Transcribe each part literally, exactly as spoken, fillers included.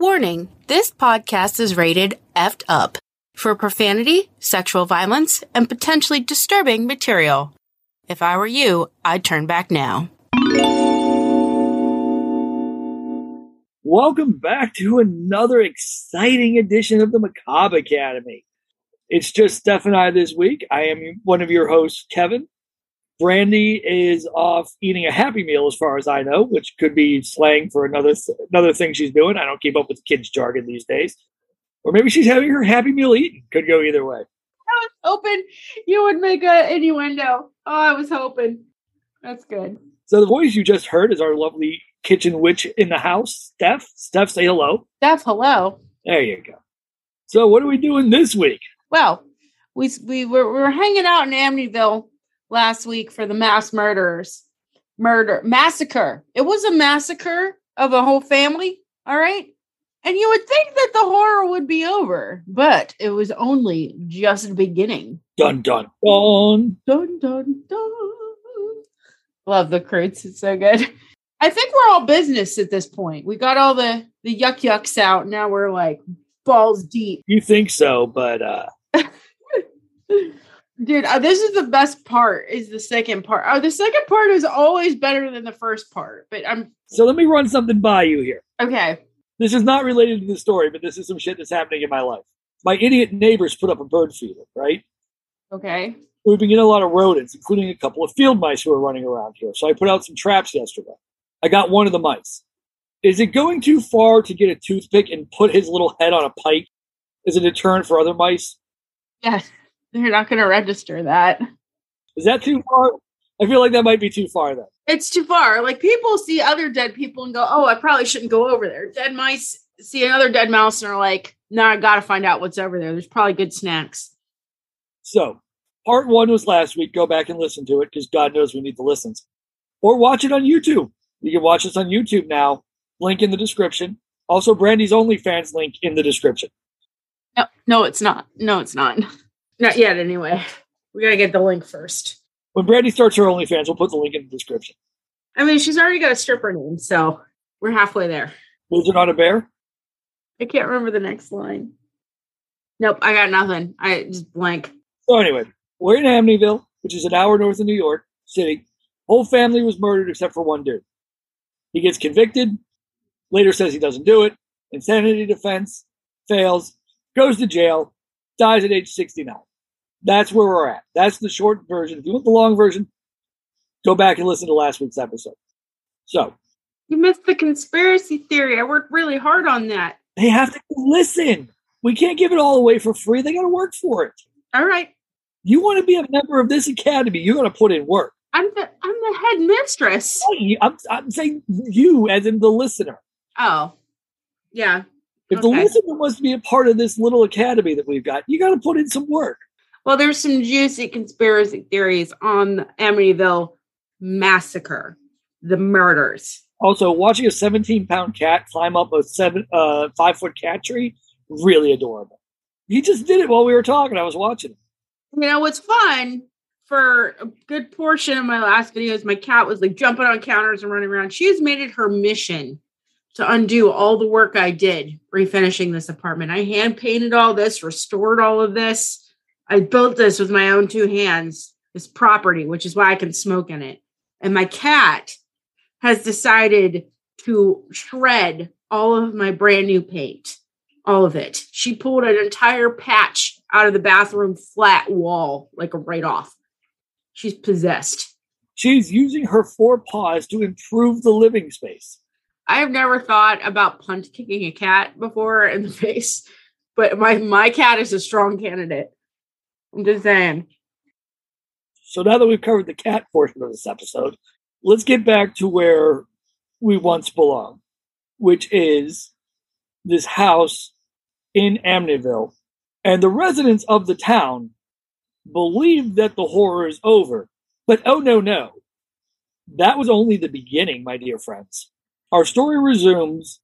Warning, this podcast is rated F'd Up for profanity, sexual violence, and potentially disturbing material. If I were you, I'd turn back now. Welcome back to another exciting edition of the Macabre Academy. It's just Steph and I this week. I am one of your hosts, Kevin. Brandy is off eating a Happy Meal, as far as I know, which could be slang for another th- another thing she's doing. I don't keep up with kids' jargon these days. Or maybe she's having her Happy Meal eaten. Could go either way. I was hoping you would make an innuendo. Oh, I was hoping. That's good. So the voice you just heard is our lovely kitchen witch in the house, Steph. Steph, say hello. Steph, hello. There you go. So what are we doing this week? Well, we we were, we were hanging out in Amityville last week for the mass murderers, murder, massacre. It was a massacre of a whole family, all right? And you would think that the horror would be over, but it was only just beginning. Dun, dun, dun. Dun, dun, dun. Love the Croots. It's so good. I think we're all business at this point. We got all the, the yuck yucks out. Now we're like balls deep. You think so, but... uh Dude, uh, this is the best part, is the second part. Uh, the second part is always better than the first part, but I'm... So let me run something by you here. Okay. This is not related to the story, but this is some shit that's happening in my life. My idiot neighbors put up a bird feeder, right? Okay. We've been getting a lot of rodents, including a couple of field mice who are running around here. So I put out some traps yesterday. I got one of the mice. Is it going too far to get a toothpick and put his little head on a pike as a deterrent for other mice? Yes. They're not going to register that. Is that too far? I feel like that might be too far, though. It's too far. Like, people see other dead people and go, oh, I probably shouldn't go over there. Dead mice see another dead mouse and are like, no, nah, I got to find out what's over there. There's probably good snacks. So, part one was last week. Go back and listen to it, because God knows we need the listens. Or watch it on YouTube. You can watch us on YouTube now. Link in the description. Also, Brandy's OnlyFans link in the description. No, no, it's not. No, it's not. Not yet, anyway. We got to get the link first. When Brandy starts her OnlyFans, we'll put the link in the description. I mean, she's already got a stripper name, so we're halfway there. Was it on a bear? I can't remember the next line. Nope, I got nothing. I just blank. So anyway, we're in Amityville, which is an hour north of New York City. Whole family was murdered except for one dude. He gets convicted, later says he doesn't do it. Insanity defense, fails, goes to jail, dies at age sixty-nine. That's where we're at. That's the short version. If you want the long version, go back and listen to last week's episode. So. You missed the conspiracy theory. I worked really hard on that. They have to listen. We can't give it all away for free. They got to work for it. All right. You want to be a member of this academy, you're going to put in work. I'm the, I'm the head mistress. I'm, I'm saying you as in the listener. Oh, yeah. If okay. The listener wants to be a part of this little academy that we've got, you got to put in some work. Well, there's some juicy conspiracy theories on the Amityville massacre, the murders. Also, watching a seventeen-pound cat climb up a seven, uh, five-foot cat tree, really adorable. He just did it while we were talking. I was watching it. You know, what's fun for a good portion of my last video is my cat was like jumping on counters and running around. She's made it her mission to undo all the work I did refinishing this apartment. I hand painted all this, restored all of this. I built this with my own two hands, this property, which is why I can smoke in it. And my cat has decided to shred all of my brand new paint, all of it. She pulled an entire patch out of the bathroom flat wall, like a right off. She's possessed. She's using her four paws to improve the living space. I have never thought about punt kicking a cat before in the face, but my, my cat is a strong candidate. I'm just saying. So now that we've covered the cat portion of this episode, let's get back to where we once belonged, which is this house in Amityville. And the residents of the town believe that the horror is over. But oh, no, no. That was only the beginning, my dear friends. Our story resumes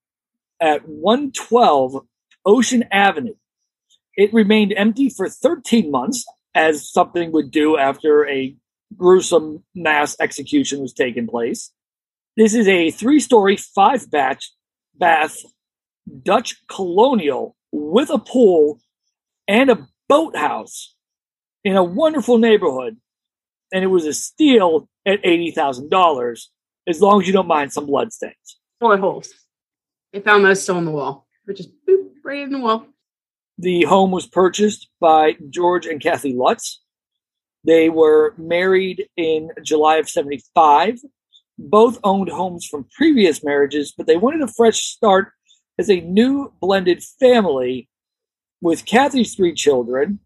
at one twelve Ocean Avenue. It remained empty for thirteen months, as something would do after a gruesome mass execution was taking place. This is a three-story, five-bath Dutch colonial with a pool and a boathouse in a wonderful neighborhood. And it was a steal at eighty thousand dollars, as long as you don't mind some bloodstains. Bullet holes. They found those still on the wall. Which is boop, right in the wall. The home was purchased by George and Kathy Lutz. They were married in July of seventy-five. Both owned homes from previous marriages, but they wanted a fresh start as a new blended family with Kathy's three children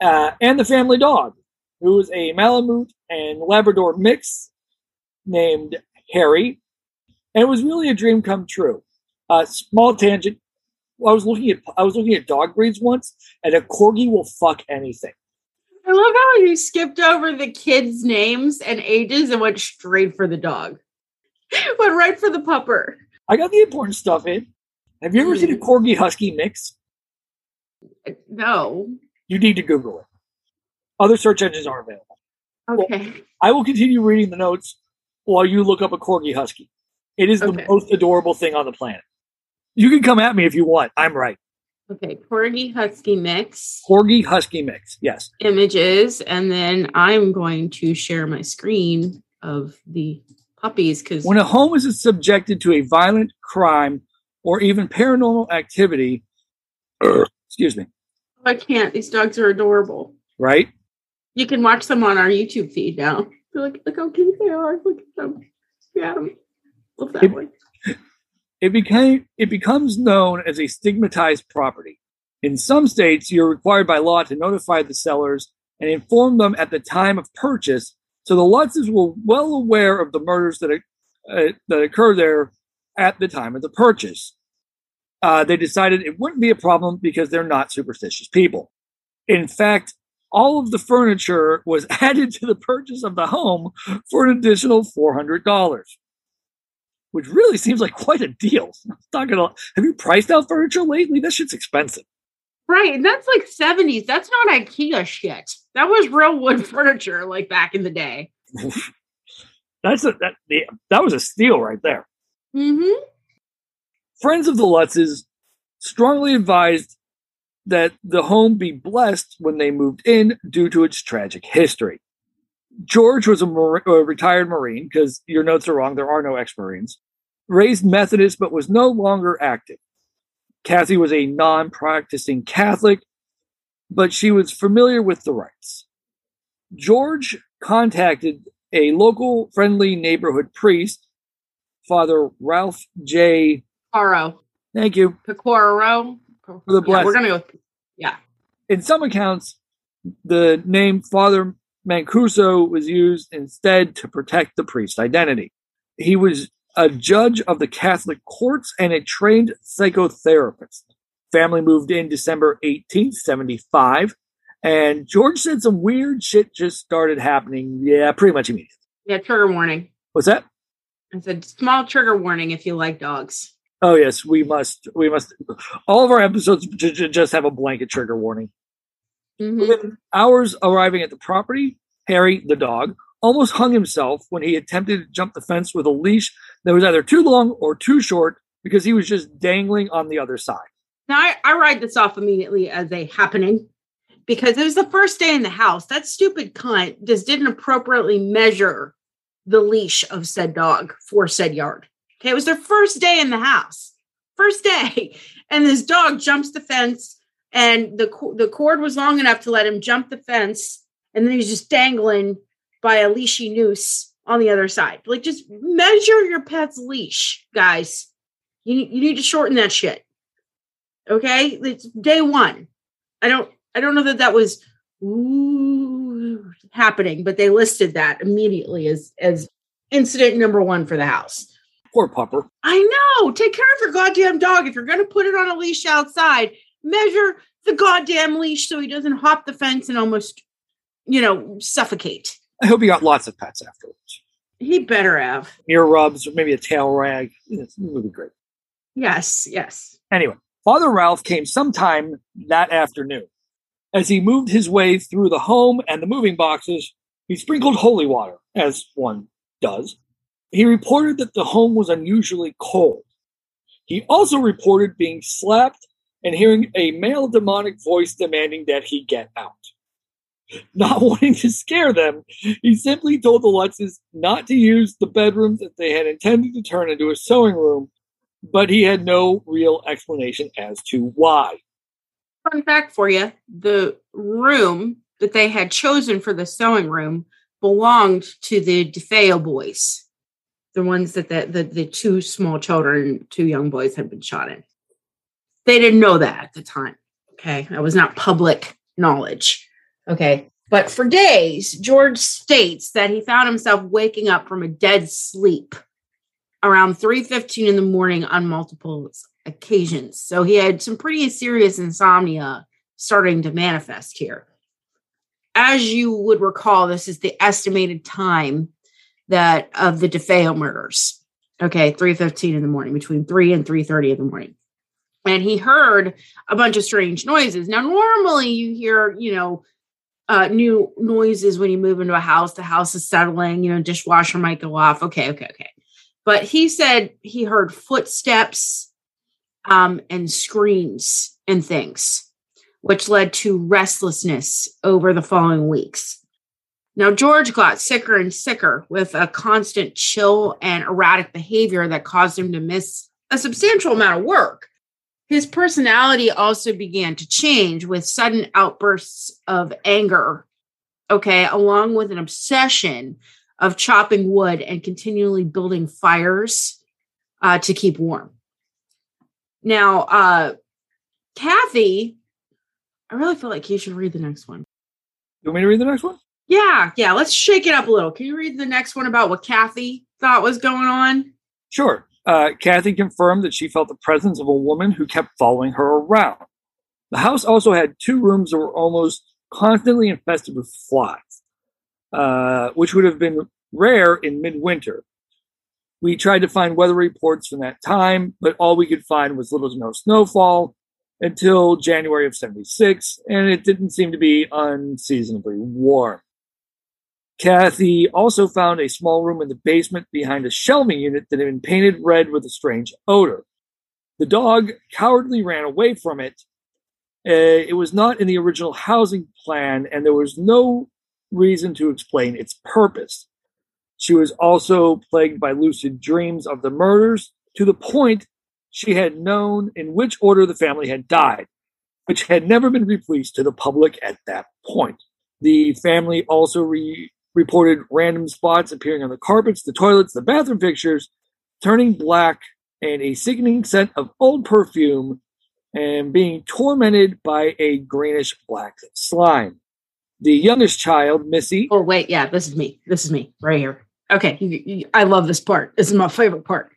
uh, and the family dog, who was a Malamute and Labrador mix named Harry. And it was really a dream come true. Uh, small tangent. I was looking at I was looking at dog breeds once, and a corgi will fuck anything. I love how you skipped over the kids' names and ages and went straight for the dog. Went right for the pupper. I got the important stuff in. Have you ever mm. seen a corgi husky mix? No. You need to Google it. Other search engines are available. Okay. Well, I will continue reading the notes while you look up a corgi husky. It is okay. The most adorable thing on the planet. You can come at me if you want. I'm right. Okay. Corgi Husky Mix. Corgi Husky Mix. Yes. Images. And then I'm going to share my screen of the puppies. Because when a home is subjected to a violent crime or even paranormal activity. Excuse me. I can't. These dogs are adorable. Right? You can watch them on our YouTube feed now. They're like, look how cute they are. Look at them. Yeah. Look that way. It became it becomes known as a stigmatized property. In some states, you're required by law to notify the sellers and inform them at the time of purchase. So the Lutzes were well aware of the murders that uh, that occur there at the time of the purchase. Uh, they decided it wouldn't be a problem because they're not superstitious people. In fact, all of the furniture was added to the purchase of the home for an additional four hundred dollars. Which really seems like quite a deal. I'm not gonna, have you priced out furniture lately? That shit's expensive. Right. And that's like seventies. That's not IKEA shit. That was real wood furniture like back in the day. that's a, that, yeah, that was a steal right there. Mm-hmm. Friends of the Lutzes strongly advised that the home be blessed when they moved in due to its tragic history. George was a, mar- a retired Marine, because your notes are wrong. There are no ex-Marines. Raised Methodist, but was no longer active. Kathy was a non-practicing Catholic, but she was familiar with the rites. George contacted a local friendly neighborhood priest, Father Ralph J. Pecoro. Thank you. Pecoro. For the blessing. Yeah, we're going to go with, yeah. In some accounts, the name Father Mancuso was used instead to protect the priest's identity. He was a judge of the Catholic courts and a trained psychotherapist. Family moved in December eighteenth, seventy-five, and George said some weird shit just started happening, yeah, pretty much immediately. Yeah, trigger warning. What's that? I said small trigger warning if you like dogs. Oh, yes, we must. We must. All of our episodes just have a blanket trigger warning. Mm-hmm. Within hours arriving at the property, Harry, the dog, almost hung himself when he attempted to jump the fence with a leash that was either too long or too short because he was just dangling on the other side. Now, I, I write this off immediately as a happening because it was the first day in the house. That stupid cunt just didn't appropriately measure the leash of said dog for said yard. Okay, it was their first day in the house. First day. And this dog jumps the fence. And the the cord was long enough to let him jump the fence. And then he was just dangling by a leashy noose on the other side. Like, just measure your pet's leash, guys. You, you need to shorten that shit. Okay? It's day one. I don't I don't know that that was ooh, happening, but they listed that immediately as, as incident number one for the house. Poor pupper. I know. Take care of your goddamn dog. If you're going to put it on a leash outside, measure the goddamn leash so he doesn't hop the fence and almost, you know, suffocate. I hope he got lots of pets afterwards. He better have. Ear rubs or maybe a tail rag. It would be great. Yes, yes. Anyway, Father Ralph came sometime that afternoon. As he moved his way through the home and the moving boxes, he sprinkled holy water, as one does. He reported that the home was unusually cold. He also reported being slapped and hearing a male demonic voice demanding that he get out. Not wanting to scare them, he simply told the Lutzes not to use the bedroom that they had intended to turn into a sewing room, but he had no real explanation as to why. Fun fact for you, the room that they had chosen for the sewing room belonged to the DeFeo boys, the ones that the, the, the two small children, two young boys had been shot in. They didn't know that at the time. Okay. That was not public knowledge. Okay. But for days, George states that he found himself waking up from a dead sleep around three fifteen in the morning on multiple occasions. So he had some pretty serious insomnia starting to manifest here. As you would recall, this is the estimated time that of the DeFeo murders. Okay. three fifteen in the morning, between three and three thirty in the morning. And he heard a bunch of strange noises. Now, normally you hear, you know, uh, new noises when you move into a house. The house is settling, you know, dishwasher might go off. Okay, okay, okay. But he said he heard footsteps um, and screams and things, which led to restlessness over the following weeks. Now, George got sicker and sicker with a constant chill and erratic behavior that caused him to miss a substantial amount of work. His personality also began to change with sudden outbursts of anger, okay, along with an obsession of chopping wood and continually building fires uh, to keep warm. Now, uh, Kathy, I really feel like you should read the next one. You want me to read the next one? Yeah, yeah. Let's shake it up a little. Can you read the next one about what Kathy thought was going on? Sure. Uh, Kathy confirmed that she felt the presence of a woman who kept following her around. The house also had two rooms that were almost constantly infested with flies, uh, which would have been rare in midwinter. We tried to find weather reports from that time, but all we could find was little to no snowfall until January of seventy-six, and it didn't seem to be unseasonably warm. Kathy also found a small room in the basement behind a shelving unit that had been painted red with a strange odor. The dog cowardly ran away from it. Uh, it was not in the original housing plan, and there was no reason to explain its purpose. She was also plagued by lucid dreams of the murders, to the point she had known in which order the family had died, which had never been released to the public at that point. The family also re- reported random spots appearing on the carpets, the toilets, the bathroom fixtures, turning black, and a sickening scent of old perfume, and being tormented by a greenish black slime. The youngest child, Missy. Oh, wait. Yeah, this is me. This is me right here. Okay. You, you, I love this part. This is my favorite part.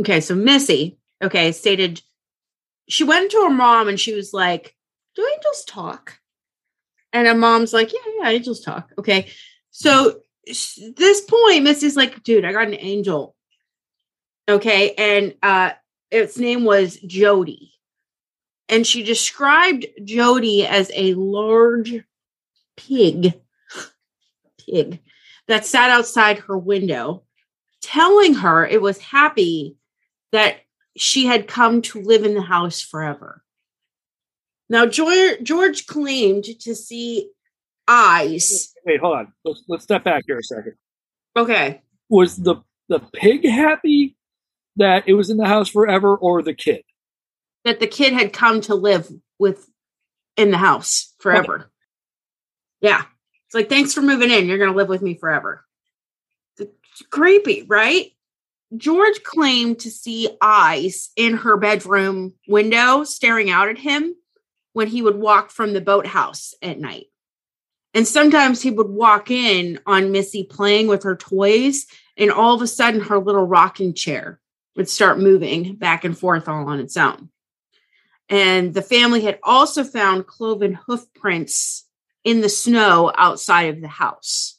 Okay. So Missy, okay, stated she went to her mom and she was like, do angels talk? And her mom's like, yeah, yeah, angels talk. Okay. So this point, Missy's like, dude, I got an angel. Okay. And uh, its name was Jody. And she described Jody as a large pig, pig that sat outside her window, telling her it was happy that she had come to live in the house forever. Now, George claimed to see eyes. Wait, hold on. Let's, let's step back here a second. Okay. Was the, the pig happy that it was in the house forever, or the kid? That the kid had come to live with in the house forever. Okay. Yeah. It's like, thanks for moving in. You're going to live with me forever. It's creepy, right? George claimed to see eyes in her bedroom window staring out at him when he would walk from the boathouse at night. And sometimes he would walk in on Missy playing with her toys, and all of a sudden her little rocking chair would start moving back and forth all on its own. And the family had also found cloven hoof prints in the snow outside of the house.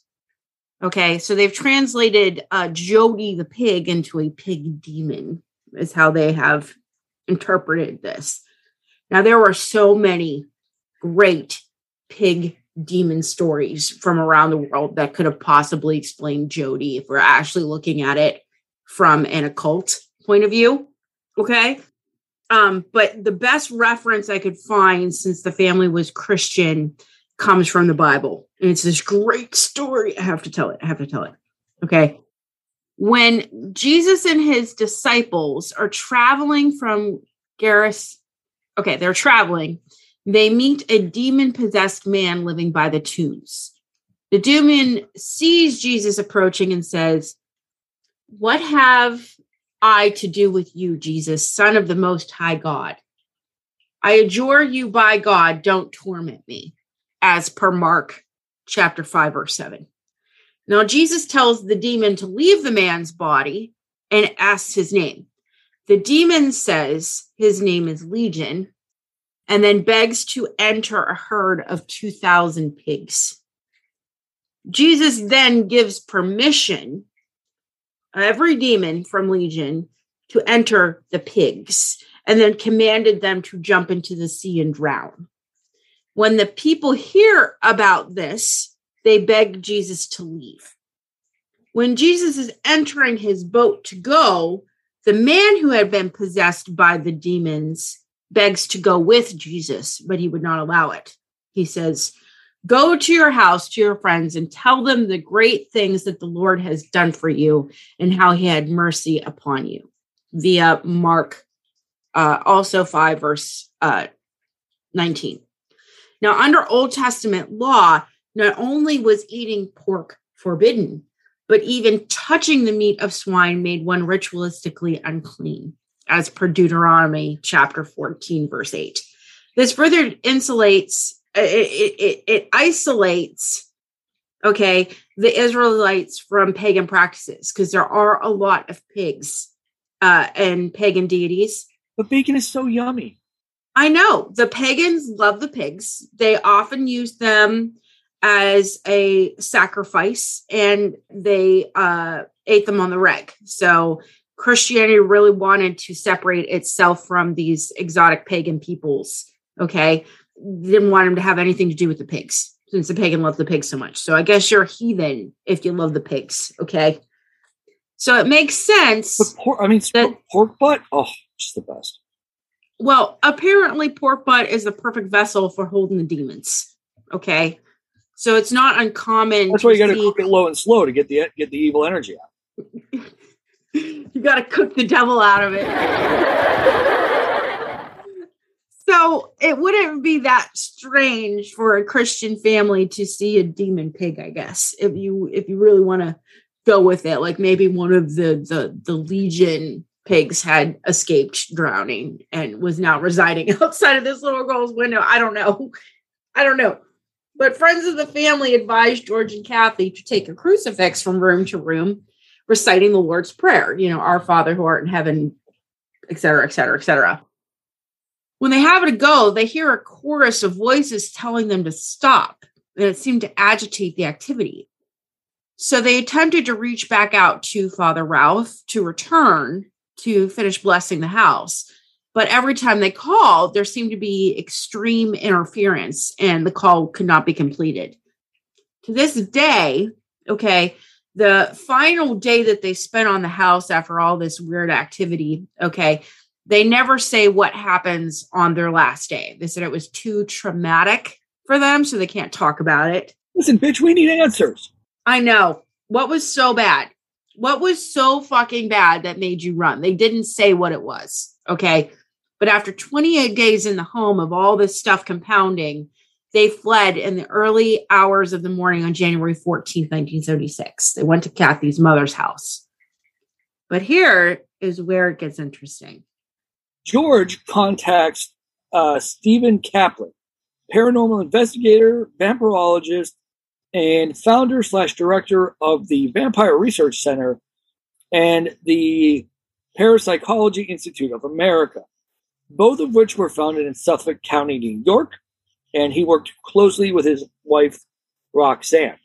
Okay, so they've translated uh, Jody the pig into a pig demon, is how they have interpreted this. Now, there were so many great pig demon stories from around the world that could have possibly explained Jody if we're actually looking at it from an occult point of view, Okay. Um, but the best reference I could find, since the family was Christian, comes from the Bible. And it's this great story. I have to tell it. I have to tell it. Okay. When Jesus and his disciples are traveling from Geras, okay, they're traveling. They meet a demon-possessed man living by the tombs. The demon sees Jesus approaching and says, "What have I to do with you, Jesus, Son of the Most High God? I adjure you by God, don't torment me," as per Mark chapter five, verse seven. Now, Jesus tells the demon to leave the man's body and asks his name. The demon says his name is Legion and then begs to enter a herd of two thousand pigs. Jesus then gives permission every demon from Legion to enter the pigs and then commanded them to jump into the sea and drown. When the people hear about this, they beg Jesus to leave. When Jesus is entering his boat to go, the man who had been possessed by the demons begs to go with Jesus, but he would not allow it. He says, "Go to your house, to your friends, and tell them the great things that the Lord has done for you and how he had mercy upon you," via Mark, uh, also five, verse uh, nineteen. Now, under Old Testament law, not only was eating pork forbidden, but even touching the meat of swine made one ritualistically unclean, as per Deuteronomy chapter fourteen, verse eight. This further insulates, it, it, it isolates, okay, the Israelites from pagan practices, because there are a lot of pigs uh, and pagan deities. But bacon is so yummy. I know. The pagans love the pigs. They often use them as a sacrifice, and they uh, ate them on the reg. So Christianity really wanted to separate itself from these exotic pagan peoples, okay? Didn't want them to have anything to do with the pigs, since the pagan loved the pigs so much. So I guess you're a heathen if you love the pigs, okay? So it makes sense. But por- I mean, that, pork butt, oh, just the best. Well, apparently pork butt is the perfect vessel for holding the demons, okay? So it's not uncommon. That's why you got to cook it low and slow to get the get the evil energy out. You got to cook the devil out of it. So it wouldn't be that strange for a Christian family to see a demon pig, I guess, if you if you really want to go with it. Like maybe one of the the the Legion pigs had escaped drowning and was now residing outside of this little girl's window. I don't know. I don't know. But friends of the family advised George and Kathy to take a crucifix from room to room, reciting the Lord's Prayer, you know, "Our Father who art in heaven," et cetera, et cetera, et cetera. When they have it to go, they hear a chorus of voices telling them to stop, and it seemed to agitate the activity. So they attempted to reach back out to Father Ralph to return to finish blessing the house. But every time they called, there seemed to be extreme interference and the call could not be completed. To this day, okay, the final day that they spent on the house after all this weird activity, okay, they never say what happens on their last day. They said it was too traumatic for them, so they can't talk about it. Listen, bitch, we need answers. I know. What was so bad? What was so fucking bad that made you run? They didn't say what it was, okay? But after twenty-eight days in the home of all this stuff compounding, they fled in the early hours of the morning on January fourteenth, nineteen seventy-six. They went to Kathy's mother's house. But here is where it gets interesting. George contacts uh, Stephen Kaplan, paranormal investigator, vampirologist, and founder slash director of the Vampire Research Center and the Parapsychology Institute of America, both of which were founded in Suffolk County, New York, and he worked closely with his wife, Roxanne.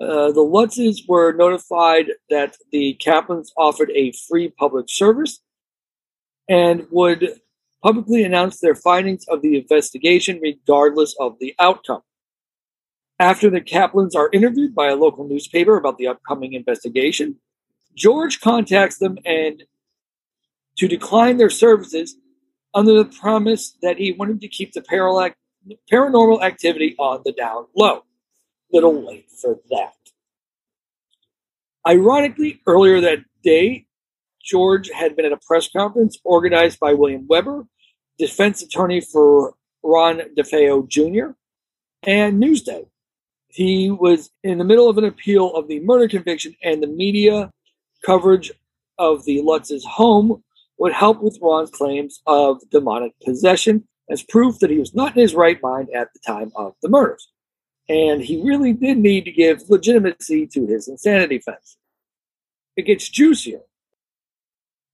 Uh, the Lutzes were notified that the Kaplans offered a free public service and would publicly announce their findings of the investigation regardless of the outcome. After the Kaplans are interviewed by a local newspaper about the upcoming investigation, George contacts them and to decline their services under the promise that he wanted to keep the paranormal activity on the down low. Little late for that. Ironically, earlier that day, George had been at a press conference organized by William Weber, defense attorney for Ron DeFeo Junior, and Newsday. He was in the middle of an appeal of the murder conviction, and the media coverage of the Lutz's home would help with Ron's claims of demonic possession as proof that he was not in his right mind at the time of the murders. And he really did need to give legitimacy to his insanity defense. It gets juicier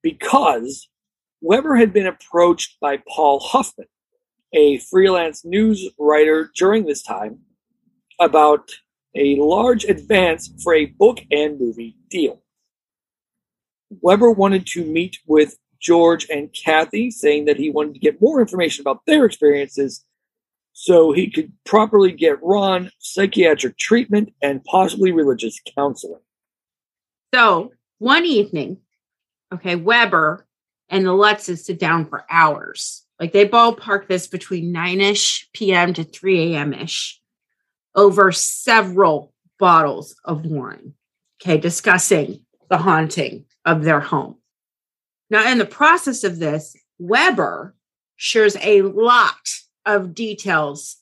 because Weber had been approached by Paul Huffman, a freelance news writer during this time, about a large advance for a book and movie deal. Weber wanted to meet with George and Kathy, saying that he wanted to get more information about their experiences so he could properly get Ron psychiatric treatment and possibly religious counseling. So one evening, okay, Weber and the Lutzes sit down for hours. Like they ballpark this between nine-ish p.m. to three a.m.-ish over several bottles of wine, okay, discussing the haunting of their home. Now, in the process of this, Weber shares a lot of details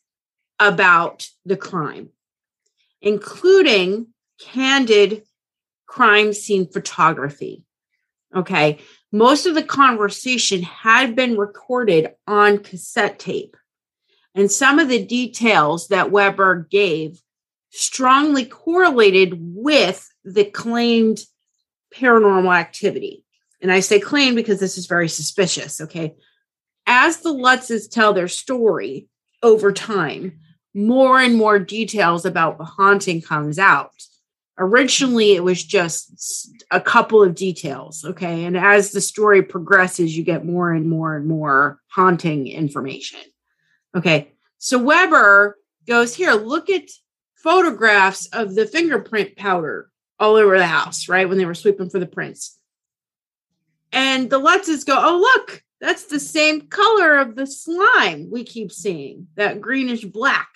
about the crime, including candid crime scene photography. Okay, most of the conversation had been recorded on cassette tape, and some of the details that Weber gave strongly correlated with the claimed paranormal activity. And I say claim because this is very suspicious, okay? As the Lutzes tell their story over time, more and more details about the haunting comes out. Originally, it was just a couple of details, okay? And as the story progresses, you get more and more and more haunting information, okay? So Weber goes, here, look at photographs of the fingerprint powder all over the house, right? When they were sweeping for the prints. And the Lutzes go, oh, look, that's the same color of the slime we keep seeing, that greenish black.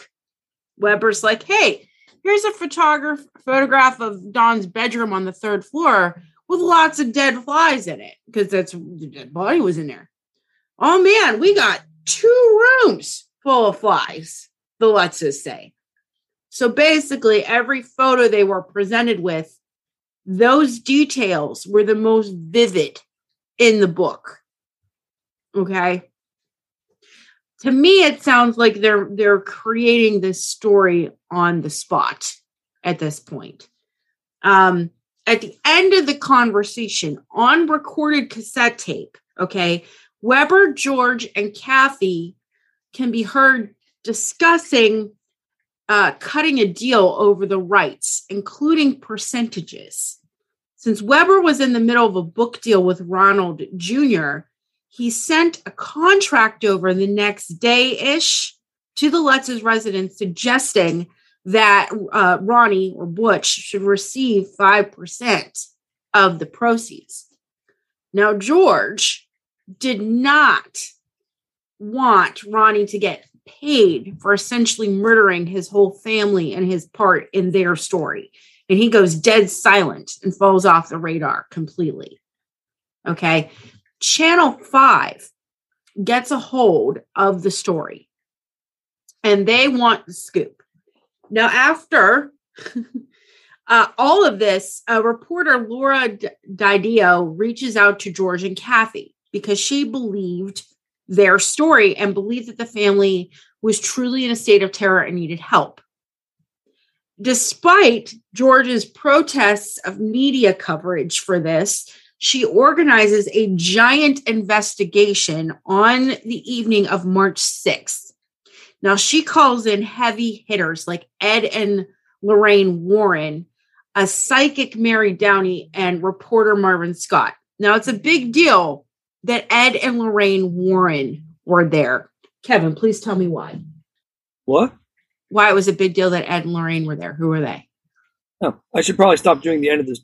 Weber's like, hey, here's a photograph photograph of Don's bedroom on the third floor with lots of dead flies in it, because that's the dead body was in there. Oh, man, we got two rooms full of flies, the Lutzes say. So basically, every photo they were presented with, those details were the most vivid in the book. Okay. To me, it sounds like they're they're creating this story on the spot at this point. Um, at the end of the conversation on recorded cassette tape, okay, Weber, George, and Kathy can be heard discussing uh, cutting a deal over the rights, including percentages. Since Weber was in the middle of a book deal with Ronald Junior, he sent a contract over the next day-ish to the Lutz's residence suggesting that uh, Ronnie or Butch should receive five percent of the proceeds. Now, George did not want Ronnie to get paid for essentially murdering his whole family and his part in their story. And he goes dead silent and falls off the radar completely. Okay. Channel five gets a hold of the story and they want the scoop. Now, after uh, all of this, a reporter, Laura Didio, reaches out to George and Kathy because she believed their story and believed that the family was truly in a state of terror and needed help. Despite George's protests of media coverage for this, she organizes a giant investigation on the evening of March sixth. Now, she calls in heavy hitters like Ed and Lorraine Warren, a psychic Mary Downey, and reporter Marvin Scott. Now, it's a big deal that Ed and Lorraine Warren were there. Kevin, please tell me why. What? Why it was a big deal that Ed and Lorraine were there. Who were they? Oh, I should probably stop doing the end of this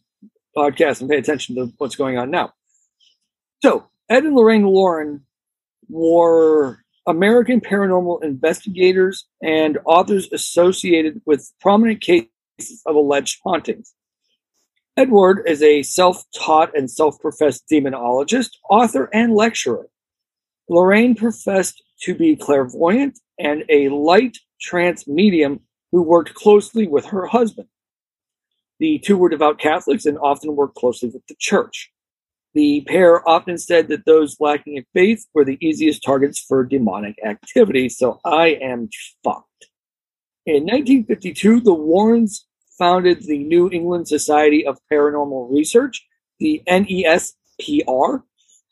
podcast and pay attention to what's going on now. So Ed and Lorraine Warren were American paranormal investigators and authors associated with prominent cases of alleged hauntings. Edward is a self-taught and self-professed demonologist, author, and lecturer. Lorraine professed to be clairvoyant and a light trance medium who worked closely with her husband. The two were devout Catholics and often worked closely with the church. The pair often said that those lacking in faith were the easiest targets for demonic activity, so I am fucked. In nineteen fifty-two, the Warrens founded the New England Society of Paranormal Research, the N E S P R,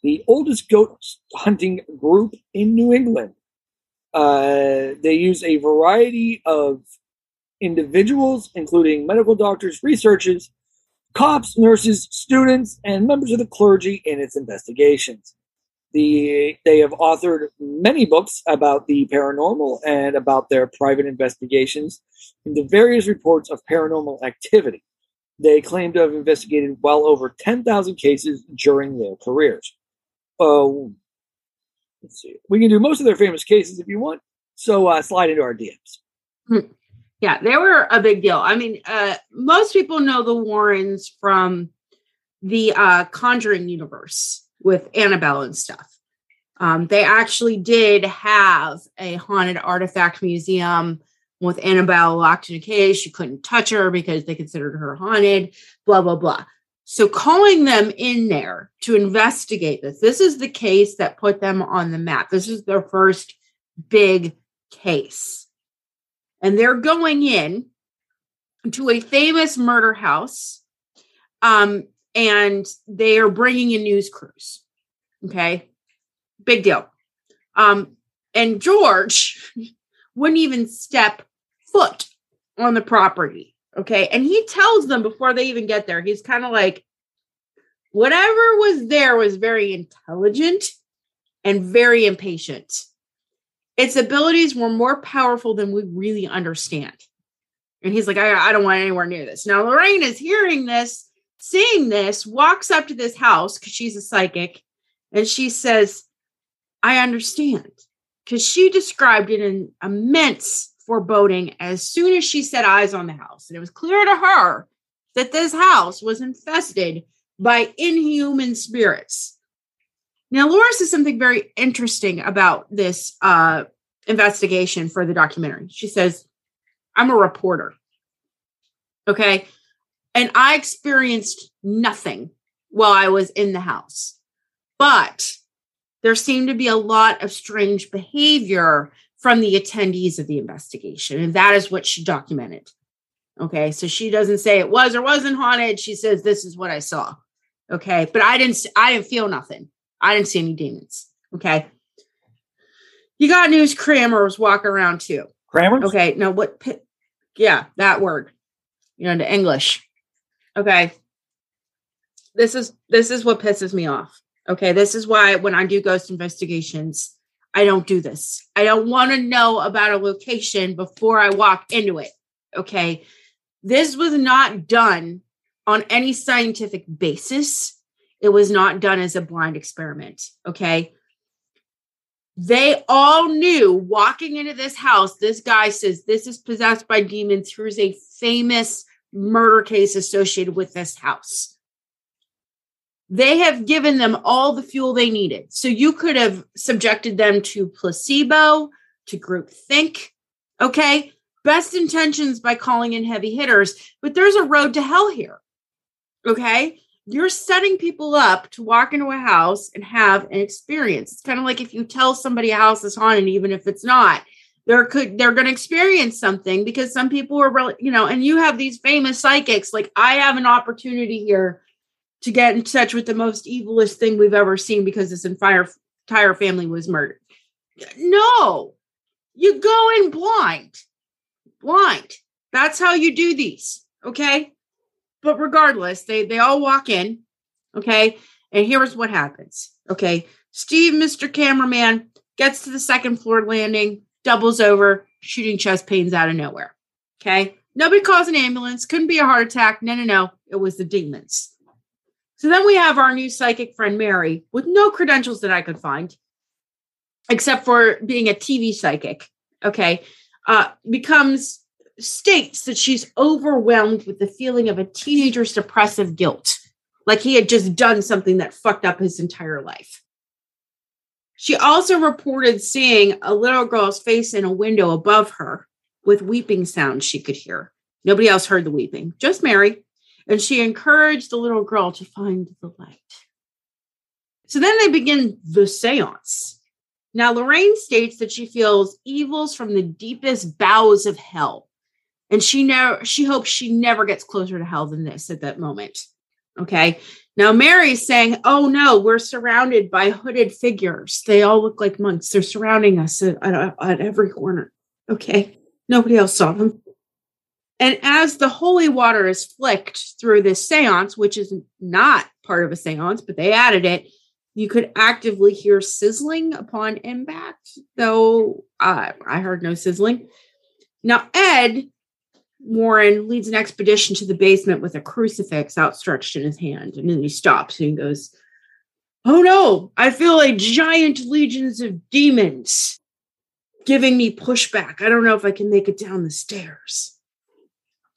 the oldest ghost hunting group in New England. Uh, they use a variety of individuals, including medical doctors, researchers, cops, nurses, students, and members of the clergy in its investigations. The, they have authored many books about the paranormal and about their private investigations into various reports of paranormal activity. They claim to have investigated well over ten thousand cases during their careers. Oh, uh, let's see. We can do most of their famous cases if you want. So uh, slide into our D Ms. Yeah, they were a big deal. I mean, uh, most people know the Warrens from the uh, Conjuring universe, with Annabelle and stuff. Um, they actually did have a haunted artifact museum with Annabelle locked in a cage. You couldn't touch her because they considered her haunted, blah, blah, blah. So calling them in there to investigate this, this is the case that put them on the map. This is their first big case. And they're going in to a famous murder house. Um, And they are bringing in news crews. Okay. Big deal. Um, and George wouldn't even step foot on the property. Okay. And he tells them before they even get there, he's kind of like, whatever was there was very intelligent and very impatient. Its abilities were more powerful than we really understand. And he's like, I, I don't want anywhere near this. Now, Lorraine is hearing this. Seeing this, walks up to this house because she's a psychic, and she says, I understand, because she described it in immense foreboding as soon as she set eyes on the house. And it was clear to her that this house was infested by inhuman spirits. Now, Laura says something very interesting about this uh, investigation for the documentary. She says, I'm a reporter. Okay. And I experienced nothing while I was in the house. But there seemed to be a lot of strange behavior from the attendees of the investigation. And that is what she documented. Okay. So she doesn't say it was or wasn't haunted. She says, this is what I saw. Okay. But I didn't, I didn't feel nothing. I didn't see any demons. Okay. You got news crammers walking around too. Crammers? Okay. Now what? Yeah. That word, you know, into English. Okay, this is this is what pisses me off. Okay, this is why when I do ghost investigations, I don't do this. I don't want to know about a location before I walk into it. Okay, this was not done on any scientific basis. It was not done as a blind experiment. Okay, they all knew walking into this house. This guy says this is possessed by demons. Here's a famous murder case associated with this house. They have given them all the fuel they needed. So you could have subjected them to placebo, to groupthink. Okay. Best intentions by calling in heavy hitters, but there's a road to hell here. Okay. You're setting people up to walk into a house and have an experience. It's kind of like if you tell somebody a house is haunted, even if it's not, There could they're going to experience something, because some people are really, you know, and you have these famous psychics. Like, I have an opportunity here to get in touch with the most evilest thing we've ever seen because this entire entire family was murdered. No, you go in blind, blind. That's how you do these. Okay, but regardless, they they all walk in. Okay, and here's what happens. Okay, Steve, Mister Cameraman, gets to the second floor landing. Doubles over, shooting chest pains out of nowhere. Okay. Nobody calls an ambulance. Couldn't be a heart attack. No, no, no. It was the demons. So then we have our new psychic friend, Mary, with no credentials that I could find, except for being a T V psychic, okay, uh, becomes, states that she's overwhelmed with the feeling of a teenager's suppressive guilt, like he had just done something that fucked up his entire life. She also reported seeing a little girl's face in a window above her with weeping sounds she could hear. Nobody else heard the weeping, just Mary. And she encouraged the little girl to find the light. So then they begin the seance. Now, Lorraine states that she feels evils from the deepest bowels of hell. And she never, she hopes she never gets closer to hell than this at that moment. Okay. Now, Mary's saying, oh no, we're surrounded by hooded figures. They all look like monks. They're surrounding us at, at, at every corner. Okay. Nobody else saw them. And as the holy water is flicked through this seance, which is not part of a seance, but they added it, you could actively hear sizzling upon impact, though uh, I heard no sizzling. Now, Ed Warren leads an expedition to the basement with a crucifix outstretched in his hand. And then he stops and he goes, oh no, I feel like giant legions of demons giving me pushback. I don't know if I can make it down the stairs.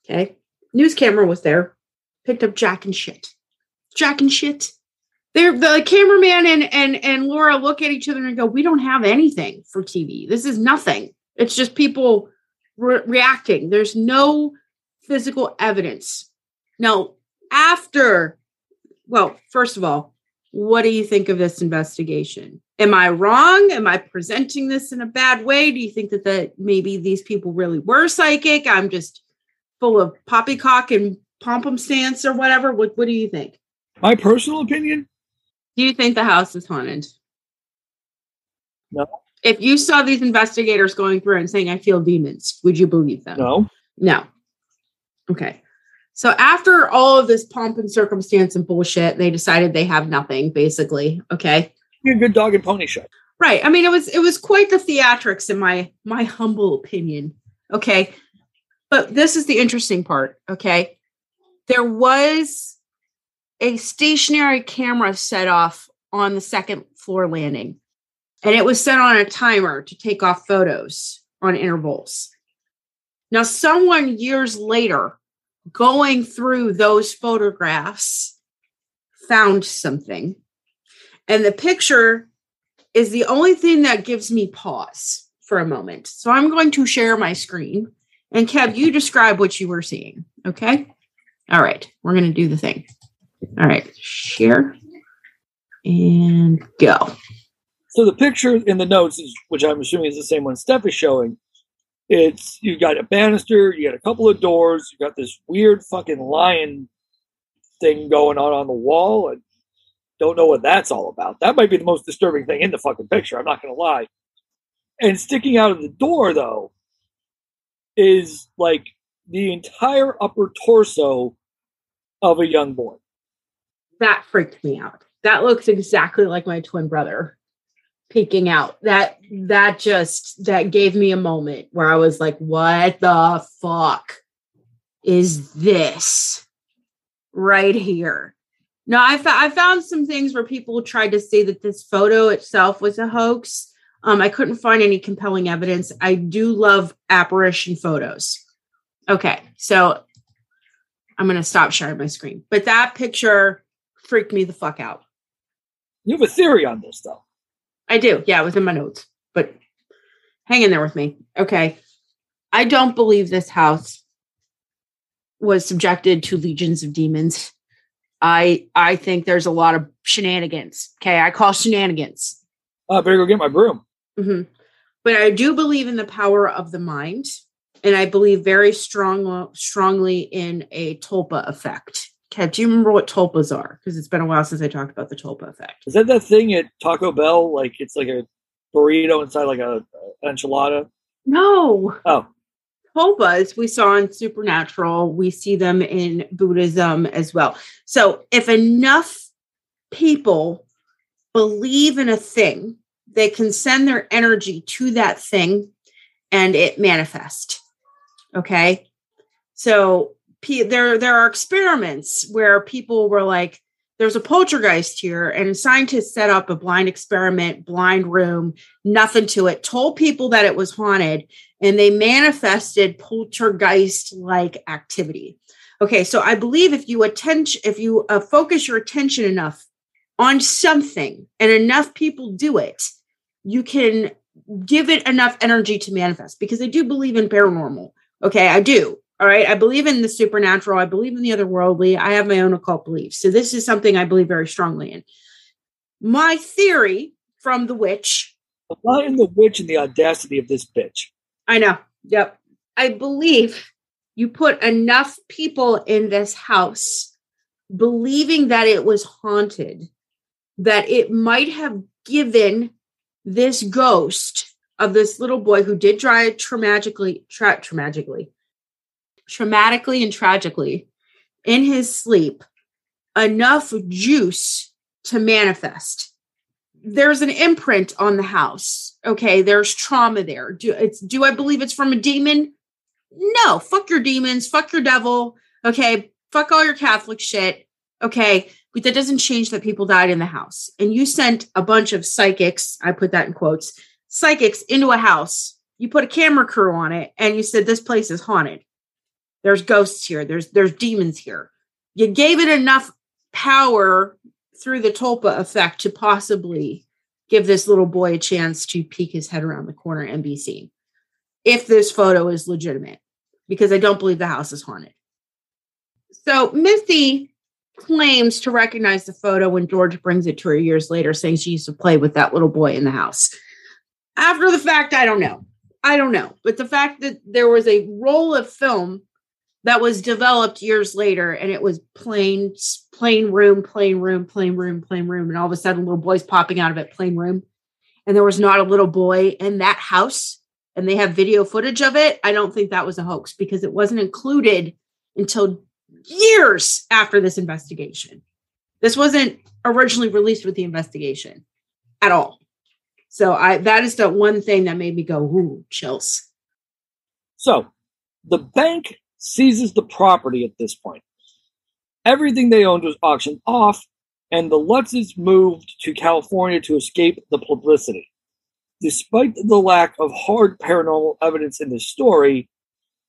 Okay. News camera was there, picked up Jack and shit. Jack and shit. They're, the cameraman and, and, and Laura look at each other and go, we don't have anything for T V. This is nothing. It's just people re- reacting. There's no physical evidence. Now, after, well, first of all, what do you think of this investigation? Am I wrong? Am I presenting this in a bad way? Do you think that, that maybe these people really were psychic? I'm just full of poppycock and pom-pom stance or whatever. What, what do you think? My personal opinion? Do you think the house is haunted? No. If you saw these investigators going through and saying, I feel demons, would you believe them? No. No. Okay. So after all of this pomp and circumstance and bullshit, they decided they have nothing, basically. Okay. You're a good dog and pony show. Right. I mean, it was it was quite the theatrics in my my humble opinion. Okay. But this is the interesting part, okay? There was a stationary camera set off on the second floor landing, and it was set on a timer to take off photos on intervals. Now, someone years later, going through those photographs, found something. And the picture is the only thing that gives me pause for a moment. So I'm going to share my screen. And Kev, you describe what you were seeing, okay? All right, we're going to do the thing. All right, share and go. So the picture in the notes, is, which I'm assuming is the same one Steph is showing, it's you've got a banister, you got a couple of doors, you got this weird fucking lion thing going on on the wall, and don't know what that's all about. That might be the most disturbing thing in the fucking picture, I'm not going to lie. And sticking out of the door, though, is like the entire upper torso of a young boy. That freaked me out. That looks exactly like my twin brother peeking out. That that just that gave me a moment where I was like, what the fuck is this right here? Now, I, fa- I found some things where people tried to say that this photo itself was a hoax. Um, I couldn't find any compelling evidence. I do love apparition photos. Okay, so I'm going to stop sharing my screen. But that picture freaked me the fuck out. You have a theory on this, though. I do. Yeah, it was in my notes. But hang in there with me. Okay. I don't believe this house was subjected to legions of demons. I I think there's a lot of shenanigans. Okay, I call shenanigans. I uh, better go get my broom. Mm-hmm. But I do believe in the power of the mind. And I believe very strong, strongly in a tulpa effect. Kev, do you remember what tulpas are? Because it's been a while since I talked about the tulpa effect. Is that that thing at Taco Bell? Like it's like a burrito inside like a, an enchilada? No. Oh. Tulpas we saw in Supernatural. We see them in Buddhism as well. So if enough people believe in a thing, they can send their energy to that thing and it manifests. Okay. So P- there, there are experiments where people were like, there's a poltergeist here, and scientists set up a blind experiment, blind room, nothing to it, told people that it was haunted, and they manifested poltergeist-like activity. Okay, so I believe if you attend, if you uh, focus your attention enough on something and enough people do it, you can give it enough energy to manifest, because I do believe in paranormal. Okay, I do. All right. I believe in the supernatural. I believe in the otherworldly. I have my own occult beliefs. So this is something I believe very strongly in. My theory from The Witch. Not in The Witch and the audacity of this bitch. I know. Yep. I believe you put enough people in this house believing that it was haunted, that it might have given this ghost of this little boy who did die traumatically, tra- traumatically, traumatically and tragically in his sleep, enough juice to manifest. There's an imprint on the house. Okay. There's trauma there. Do it's, do I believe it's from a demon? No, fuck your demons. Fuck your devil. Okay. Fuck all your Catholic shit. Okay. But that doesn't change that people died in the house. And you sent a bunch of psychics, I put that in quotes, psychics into a house. You put a camera crew on it and you said, this place is haunted. There's ghosts here. There's there's demons here. You gave it enough power through the Tulpa effect to possibly give this little boy a chance to peek his head around the corner and be seen. If this photo is legitimate, because I don't believe the house is haunted. So Missy claims to recognize the photo when George brings it to her years later, saying she used to play with that little boy in the house. After the fact, I don't know. I don't know. But the fact that there was a roll of film that was developed years later, and it was plain, plain room, plain room, plain room, plain room. And all of a sudden, little boys popping out of it, plain room. And there was not a little boy in that house. And they have video footage of it. I don't think that was a hoax, because it wasn't included until years after this investigation. This wasn't originally released with the investigation at all. So I that is the one thing that made me go, ooh, chills. So the bank seizes the property at this point. Everything they owned was auctioned off, and the Lutzes moved to California to escape the publicity. Despite the lack of hard paranormal evidence in this story,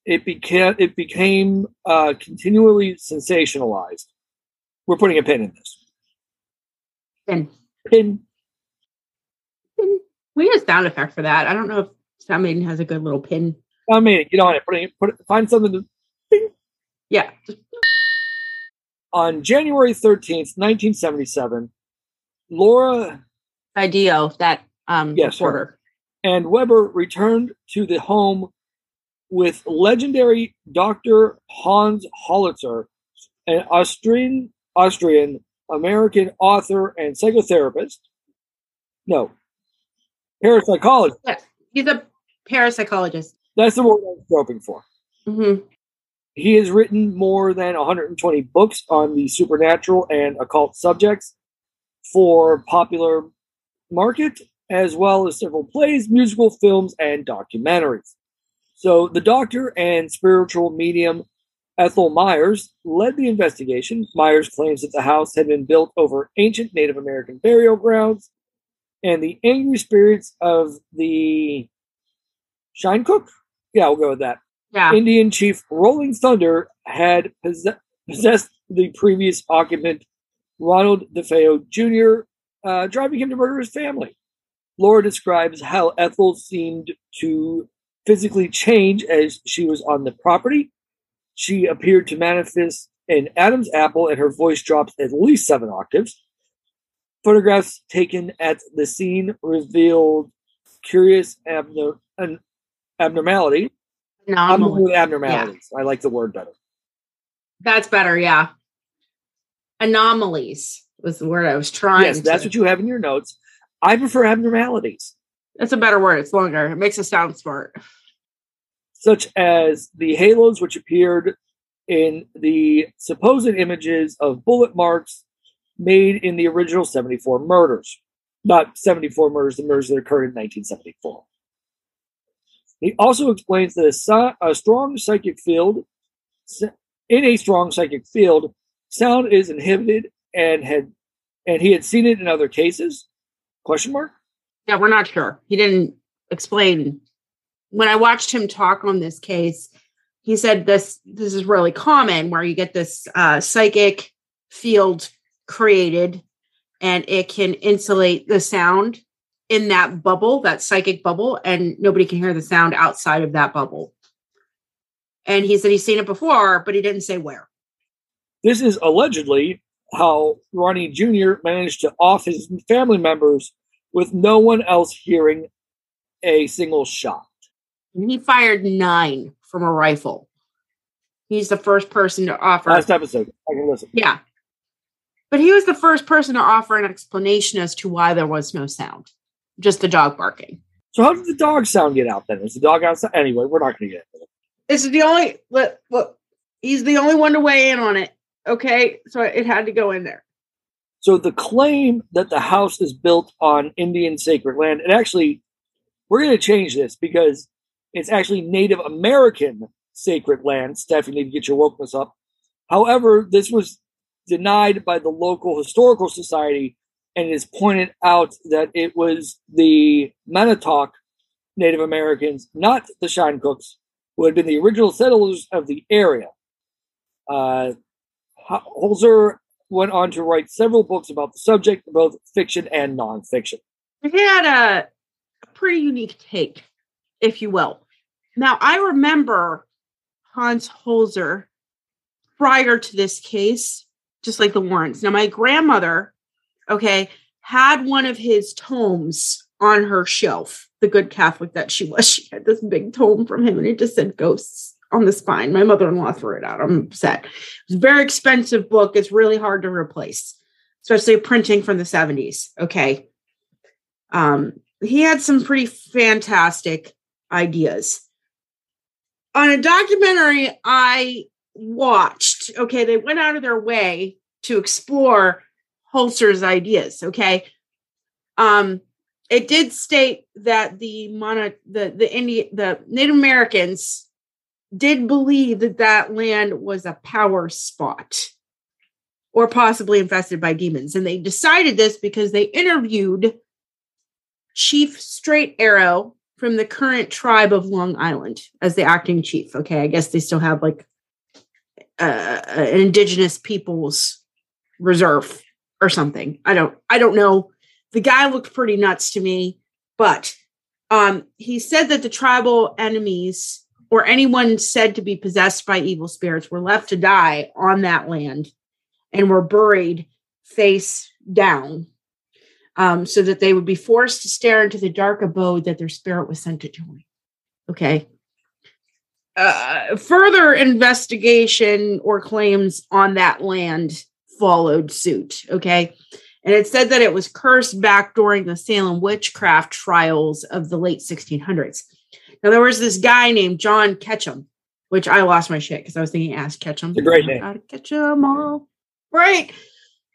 it became it became uh, continually sensationalized. We're putting a pin in this. Pin. Pin. Pin. We need a sound effect for that. I don't know if Sound Maiden has a good little pin. Sound Maiden, get on it. Put it, put it find something to. Yeah. On January thirteenth, nineteen seventy-seven, Laura Didio, that um, yes, reporter, her, and Weber returned to the home with legendary Doctor Hans Holzer, an Austrian, Austrian American author and psychotherapist. No, parapsychologist. Yes, he's a parapsychologist. That's the word I was groping for. Mm-hmm. He has written more than one hundred twenty books on the supernatural and occult subjects for popular market, as well as several plays, musical films, and documentaries. So the doctor and spiritual medium Ethel Myers led the investigation. Myers claims that the house had been built over ancient Native American burial grounds, and the angry spirits of the Shinecook? Yeah, we'll go with that. Yeah. Indian chief Rolling Thunder had possess- possessed the previous occupant, Ronald DeFeo Junior, uh, driving him to murder his family. Laura describes how Ethel seemed to physically change as she was on the property. She appeared to manifest an Adam's apple, and her voice drops at least seven octaves. Photographs taken at the scene revealed curious abno- an abnormality. Anomaly. Abnormalities. Yeah. I like the word better. That's better, yeah. Anomalies was the word I was trying. Yes, to. That's what you have in your notes. I prefer abnormalities. That's a better word. It's longer. It makes it sound smart. Such as the halos, which appeared in the supposed images of bullet marks made in the original seventy-four murders. Not seventy-four murders, the murders that occurred in nineteen seventy-four. He also explains that a, a strong psychic field, in a strong psychic field, sound is inhibited and had and he had seen it in other cases? Question mark. Yeah, we're not sure. He didn't explain. When I watched him talk on this case, he said this this is really common where you get this uh, psychic field created and it can insulate the sound in that bubble, that psychic bubble, and nobody can hear the sound outside of that bubble. And he said he's seen it before, but he didn't say where. This is allegedly how Ronnie Junior managed to off his family members with no one else hearing a single shot. And he fired nine from a rifle. He's the first person to offer. Last episode. I can listen. Yeah. But he was the first person to offer an explanation as to why there was no sound. Just the dog barking. So how did the dog sound get out then? Is the dog outside? Anyway, we're not going to get into it. This is the only, look, look, he's the only one to weigh in on it. Okay. So it had to go in there. So the claim that the house is built on Indian sacred land, and actually, we're going to change this because it's actually Native American sacred land. Steph, you need to get your wokeness up. However, this was denied by the local historical society, and it is pointed out that it was the Manitowoc Native Americans, not the Shinecooks, who had been the original settlers of the area. Uh, Holzer went on to write several books about the subject, both fiction and nonfiction. He had a pretty unique take, if you will. Now, I remember Hans Holzer prior to this case, just like the Warrens. Now, my grandmother, okay, had one of his tomes on her shelf, the good Catholic that she was. She had this big tome from him, and it just said ghosts on the spine. My mother-in-law threw it out. I'm upset. It's a very expensive book. It's really hard to replace, especially printing from the seventies. Okay. Um, he had some pretty fantastic ideas. On a documentary I watched, okay, they went out of their way to explore Holzer's ideas. Okay. Um, it did state that the mono, the, the Indian, the Native Americans did believe that that land was a power spot or possibly infested by demons. And they decided this because they interviewed Chief Straight Arrow from the current tribe of Long Island as the acting chief. Okay. I guess they still have like uh, an indigenous people's reserve or something. I don't, I don't know. The guy looked pretty nuts to me, but um, he said that the tribal enemies or anyone said to be possessed by evil spirits were left to die on that land and were buried face down um, so that they would be forced to stare into the dark abode that their spirit was sent to join. Okay. Uh, further investigation or claims on that land followed suit. Okay. And it said that it was cursed back during the Salem witchcraft trials of the late sixteen hundreds. Now, there was this guy named John Ketchum, which I lost my shit because I was thinking Ask Ketchum. It's a great name. Gotta catch them all. Right.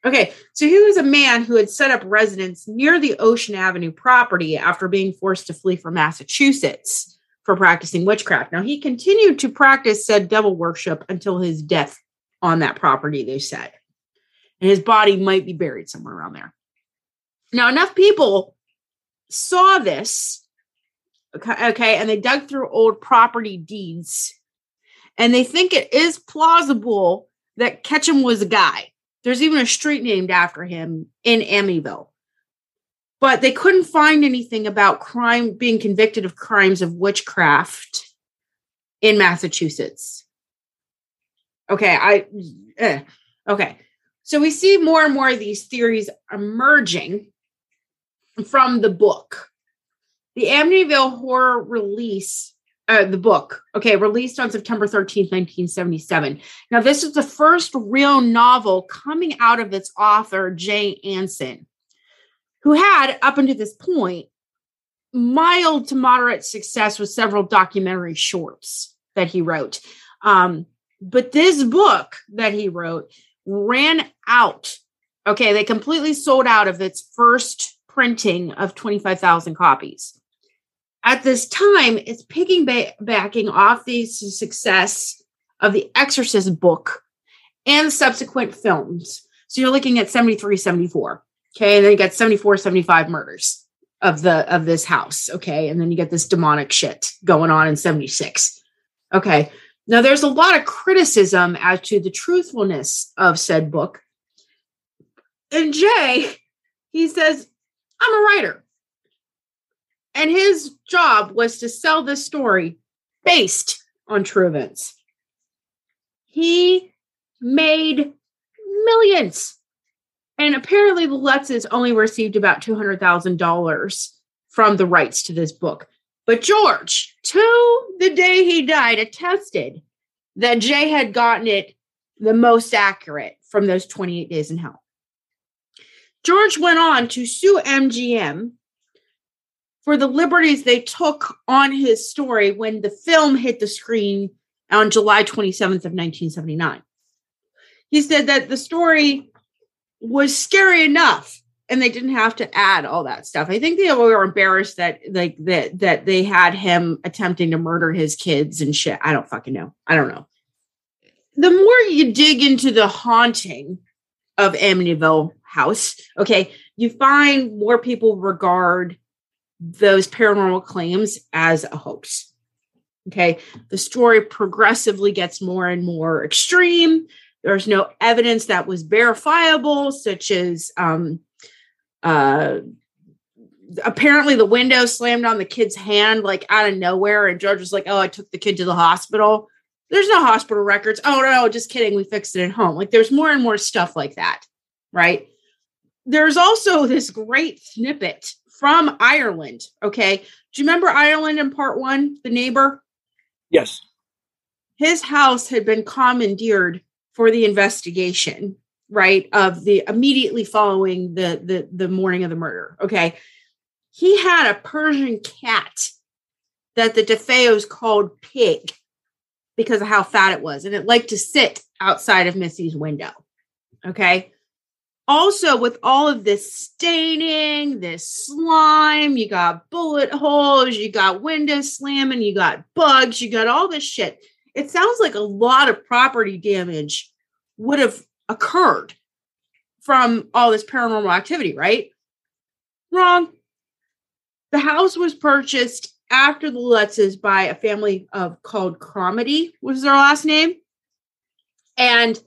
Okay. So he was a man who had set up residence near the Ocean Avenue property after being forced to flee from Massachusetts for practicing witchcraft. Now, he continued to practice said devil worship until his death on that property, they said. And his body might be buried somewhere around there. Now, enough people saw this. Okay, and they dug through old property deeds, and they think it is plausible that Ketchum was a guy. There's even a street named after him in Amityville. But they couldn't find anything about crime being convicted of crimes of witchcraft in Massachusetts. Okay, I eh. okay. So we see more and more of these theories emerging from the book. The Amityville Horror release, uh, the book, okay, released on September thirteenth, nineteen seventy-seven. Now, this is the first real novel coming out of its author, Jay Anson, who had, up until this point, mild to moderate success with several documentary shorts that he wrote. Um, but this book that he wrote ran out. Okay, they completely sold out of its first printing of twenty-five thousand copies. At this time, it's picking ba- backing off the success of the Exorcist book and subsequent films. So you're looking at seventy-three, seventy-four. Okay. And then you got seventy-four, seventy-five murders of the, of this house. Okay. And then you get this demonic shit going on in seventy-six. Okay. Now there's a lot of criticism as to the truthfulness of said book. And Jay, he says, I'm a writer. And his job was to sell this story based on true events. He made millions. And apparently the Lutzes only received about two hundred thousand dollars from the rights to this book. But George, to the day he died, attested that Jay had gotten it the most accurate from those twenty-eight days in hell. George went on to sue M G M for the liberties they took on his story when the film hit the screen on July twenty-seventh of nineteen seventy-nine. He said that the story was scary enough and they didn't have to add all that stuff. I think they were embarrassed that like that that they had him attempting to murder his kids and shit. I don't fucking know. I don't know. The more you dig into the haunting of Amityville House, okay, you find more people regard those paranormal claims as a hoax. Okay. The story progressively gets more and more extreme. There's no evidence that was verifiable, such as um, uh, apparently the window slammed on the kid's hand, like out of nowhere. And George was like, oh, I took the kid to the hospital. There's no hospital records. Oh, no, just kidding. We fixed it at home. Like there's more and more stuff like that. Right. There's also this great snippet from Ireland. Okay. Do you remember Ireland in part one, the neighbor? Yes. His house had been commandeered for the investigation, right, of the immediately following the, the, the morning of the murder. Okay. He had a Persian cat that the DeFeos called Pig because of how fat it was. And it liked to sit outside of Missy's window. Okay. Also, with all of this staining, this slime, you got bullet holes, you got window slamming, you got bugs, you got all this shit. It sounds like a lot of property damage would have occurred from all this paranormal activity, right? Wrong. The house was purchased after the Lutzes by a family of called Cromedy, was their last name. And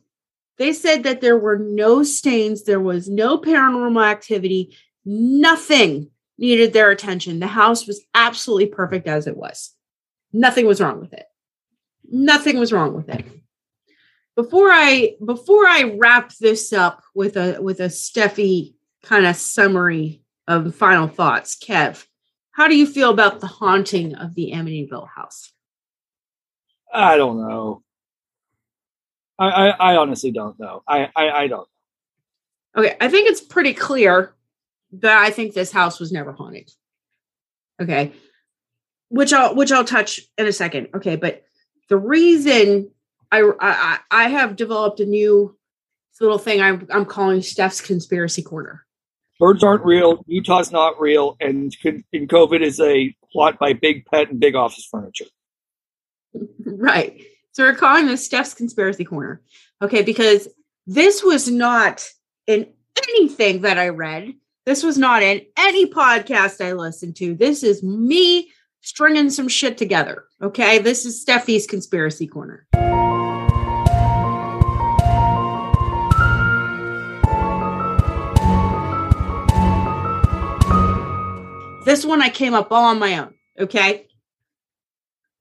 they said that there were no stains. There was no paranormal activity. Nothing needed their attention. The house was absolutely perfect as it was. Nothing was wrong with it. Nothing was wrong with it. Before I before I wrap this up with a with a Steffi kind of summary of final thoughts, Kev, how do you feel about the haunting of the Amityville house? I don't know. I, I honestly don't know. I, I, I don't. Okay. I think it's pretty clear that I think this house was never haunted. Okay. Which I'll, which I'll touch in a second. Okay. But the reason I, I, I have developed a new little thing I'm, I'm calling Steph's Conspiracy Corner. Birds aren't real. Utah's not real. And, and COVID is a plot by Big Pet and Big Office Furniture. Right. So we're calling this Steph's Conspiracy Corner. Okay, because this was not in anything that I read. This was not in any podcast I listened to. This is me stringing some shit together. Okay, this is Steffi's Conspiracy Corner. This one I came up all on my own. Okay.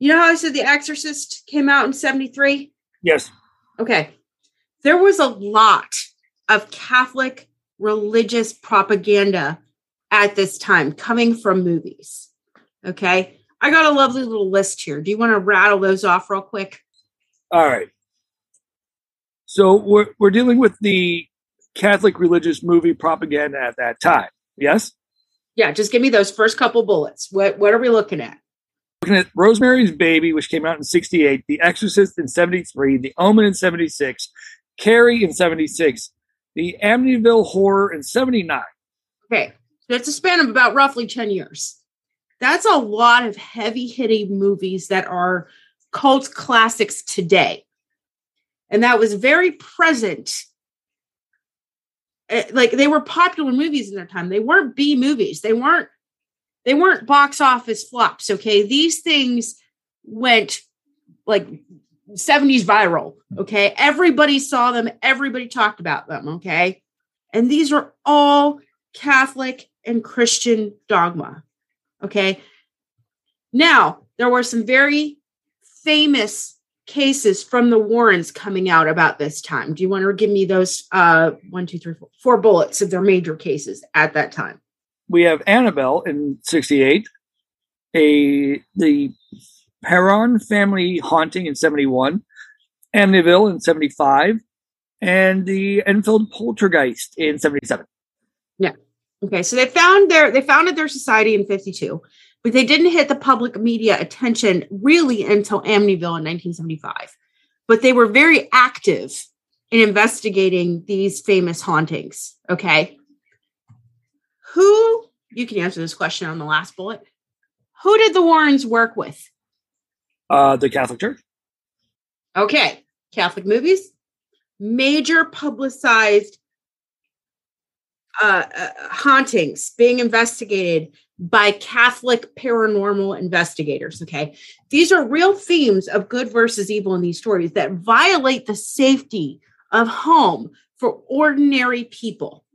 You know how I said The Exorcist came out in seventy-three? Yes. Okay. There was a lot of Catholic religious propaganda at this time coming from movies. Okay. I got a lovely little list here. Do you want to rattle those off real quick? All right. So we're, we're dealing with the Catholic religious movie propaganda at that time. Yes? Yeah. Just give me those first couple bullets. What, what are we looking at? Looking at Rosemary's Baby, which came out in sixty-eight, The Exorcist in seventy-three, The Omen in seventy-six, Carrie in seventy-six, The Amityville Horror in seventy-nine. Okay, that's a span of about roughly ten years. That's a lot of heavy-hitting movies that are cult classics today. And that was very present like they were popular movies in their time. They weren't B movies. They weren't, they weren't box office flops. Okay. These things went like seventies viral. Okay. Everybody saw them. Everybody talked about them. Okay. And these are all Catholic and Christian dogma. Okay. Now there were some very famous cases from the Warrens coming out about this time. Do you want to give me those uh, one, two, three, four, four bullets of their major cases at that time? We have Annabelle in sixty-eight, a the Perron family haunting in seventy-one, Amityville in seventy-five, and the Enfield poltergeist in seventy-seven. Yeah. Okay. So they found their they founded their society in fifty-two. But they didn't hit the public media attention really until Amityville in nineteen seventy-five. But they were very active in investigating these famous hauntings. Okay. Who, you can answer this question on the last bullet. Who did the Warrens work with? Uh, the Catholic Church. Okay. Catholic movies. Major publicized uh, uh, hauntings being investigated by Catholic paranormal investigators, okay? These are real themes of good versus evil in these stories that violate the safety of home for ordinary people,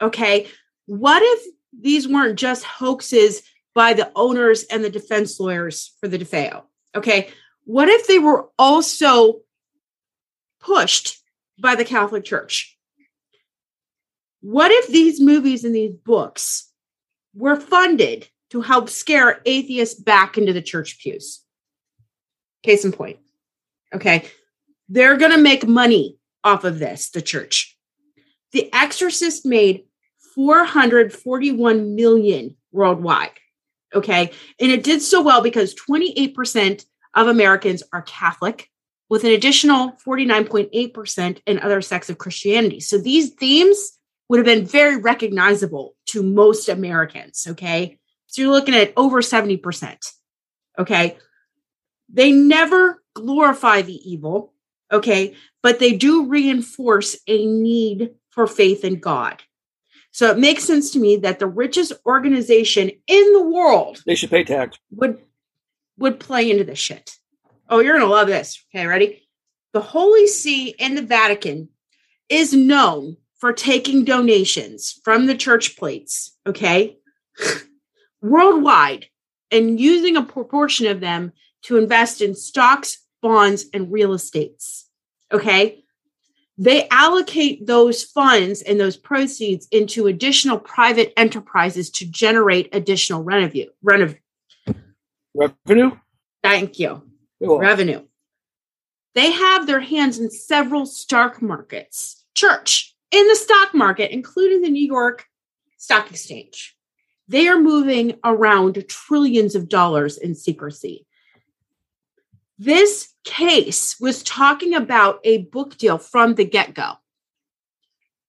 okay? What if these weren't just hoaxes by the owners and the defense lawyers for the DeFeo, okay? What if they were also pushed by the Catholic Church? What if these movies and these books were funded to help scare atheists back into the church pews? Case in point. Okay. They're going to make money off of this, the church. The Exorcist made four hundred forty-one million dollars worldwide. Okay. And it did so well because twenty-eight percent of Americans are Catholic, with an additional forty-nine point eight percent in other sects of Christianity. So these themes would have been very recognizable to most Americans, okay? So you're looking at over seventy percent, okay? They never glorify the evil, okay? But they do reinforce a need for faith in God. So it makes sense to me that the richest organization in the world, they should pay tax, would, would play into this shit. Oh, you're going to love this. Okay, ready? The Holy See and the Vatican is known for taking donations from the church plates, okay, worldwide, and using a proportion of them to invest in stocks, bonds, and real estates, okay? They allocate those funds and those proceeds into additional private enterprises to generate additional revenue. Revenue? Revenue? Thank you. Cool. Revenue. They have their hands in several stock markets. Church. In the stock market, including the New York Stock Exchange, they are moving around trillions of dollars in secrecy. This case was talking about a book deal from the get-go.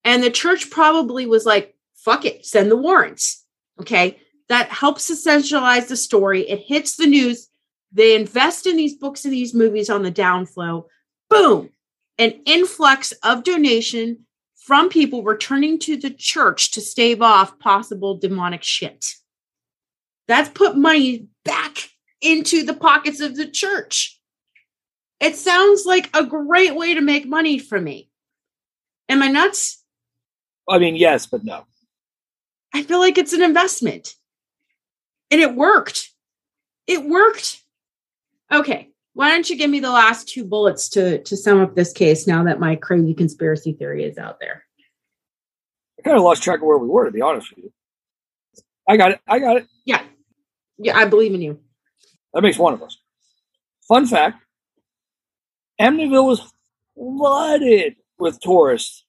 And the church probably was like, fuck it, send the warrants. Okay. That helps essentialize the story. It hits the news. They invest in these books and these movies on the downflow. Boom. An influx of donation from people returning to the church to stave off possible demonic shit. That's put money back into the pockets of the church. It sounds like a great way to make money for me. Am I nuts? I mean, yes, but no. I feel like it's an investment. And it worked. It worked. Okay. Why don't you give me the last two bullets to, to sum up this case now that my crazy conspiracy theory is out there? I kind of lost track of where we were, to be honest with you. I got it. I got it. Yeah. Yeah, I believe in you. That makes one of us. Fun fact, Amityville was flooded with tourists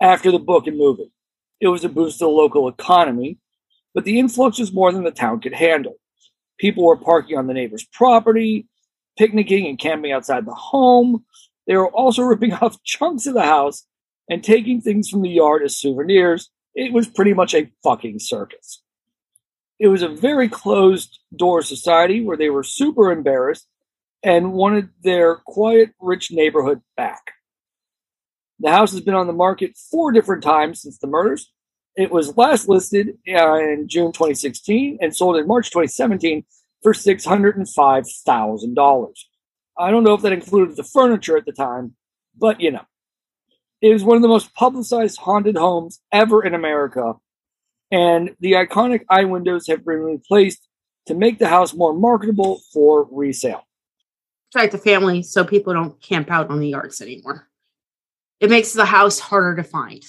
after the book and movie. It was a boost to the local economy, but the influx was more than the town could handle. People were parking on the neighbor's property, picnicking and camping outside the home. They were also ripping off chunks of the house and taking things from the yard as souvenirs. It was pretty much a fucking circus. It was a very closed-door society where they were super embarrassed and wanted their quiet, rich neighborhood back. The house has been on the market four different times since the murders. It was last listed uh, in June twenty sixteen and sold in March twenty seventeen for six hundred five thousand dollars. I don't know if that included the furniture at the time, but you know. It is one of the most publicized haunted homes ever in America, and the iconic eye windows have been replaced to make the house more marketable for resale. Attract the family so people don't camp out on the yards anymore. It makes the house harder to find,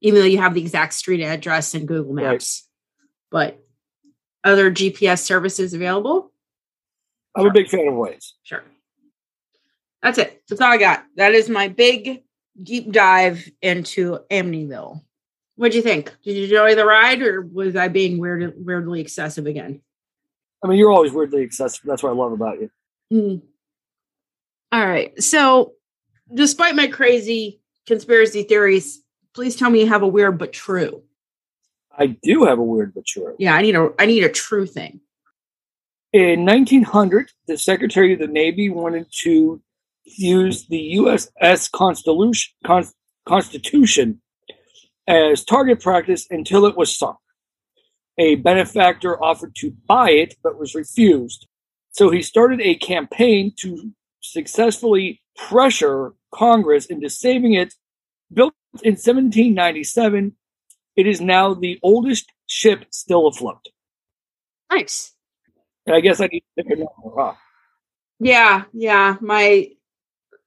even though you have the exact street address in Google Maps. Right. But other G P S services available? I'm sure. A big fan of Waze. Sure. That's it. That's all I got. That is my big deep dive into Amityville. What'd you think? Did you enjoy the ride, or was I being weird, weirdly excessive again? I mean, you're always weirdly excessive. That's what I love about you. Mm. All right. So, despite my crazy conspiracy theories, please tell me you have a weird but true. I do have a weird but true. Yeah, I need a I need a true thing. In nineteen hundred, the Secretary of the Navy wanted to use the U S S Constitution as target practice until it was sunk. A benefactor offered to buy it, but was refused. So he started a campaign to successfully pressure Congress into saving it. Built in seventeen ninety-seven, it is now the oldest ship still afloat. Nice. And I guess I need to pick another one up. Yeah, yeah. My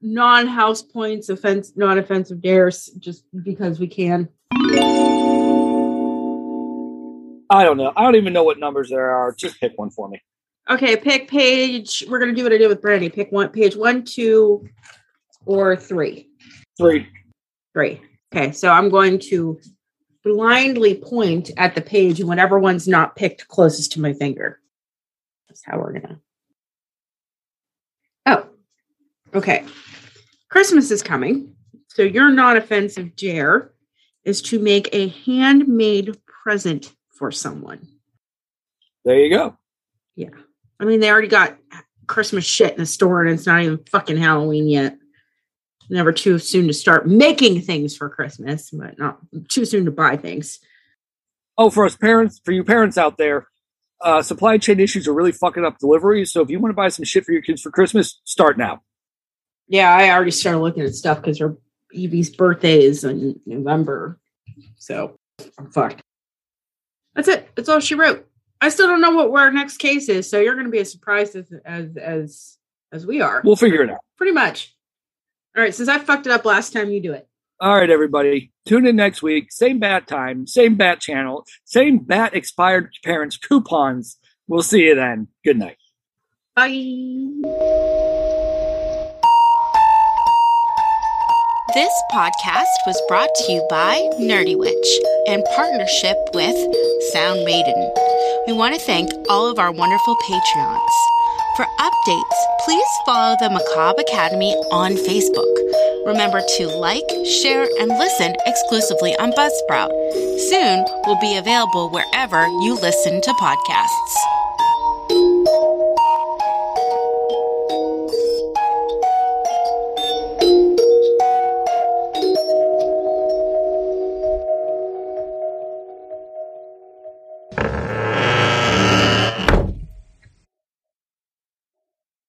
non-house points, offense, non-offensive dares, just because we can. I don't know. I don't even know what numbers there are. Just pick one for me. Okay, pick page. We're going to do what I did with Brandy. Pick one, page one, two, or three. Three. Three. Okay, so I'm going to blindly point at the page, and whatever one's not picked closest to my finger. That's how we're going to. Oh, okay. Christmas is coming. So your non-offensive dare is to make a handmade present for someone. There you go. Yeah. I mean, they already got Christmas shit in the store, and it's not even fucking Halloween yet. Never too soon to start making things for Christmas, but not too soon to buy things. Oh, for us parents, for you parents out there, uh, supply chain issues are really fucking up deliveries. So if you want to buy some shit for your kids for Christmas, start now. Yeah, I already started looking at stuff because her Evie's birthday is in November. So I'm fucked. That's it. That's all she wrote. I still don't know what where our next case is, so you're going to be as surprised as, as as as we are. We'll figure it out. Pretty much. All right, since I fucked it up last time, you do it. All right, everybody. Tune in next week. Same bat time, same bat channel, same bat expired parents coupons. We'll see you then. Good night. Bye. This podcast was brought to you by Nerdy Witch in partnership with Sound Maiden. We want to thank all of our wonderful Patreons. For updates, please follow the Macabre Academy on Facebook. Remember to like, share, and listen exclusively on Buzzsprout. Soon, we'll be available wherever you listen to podcasts.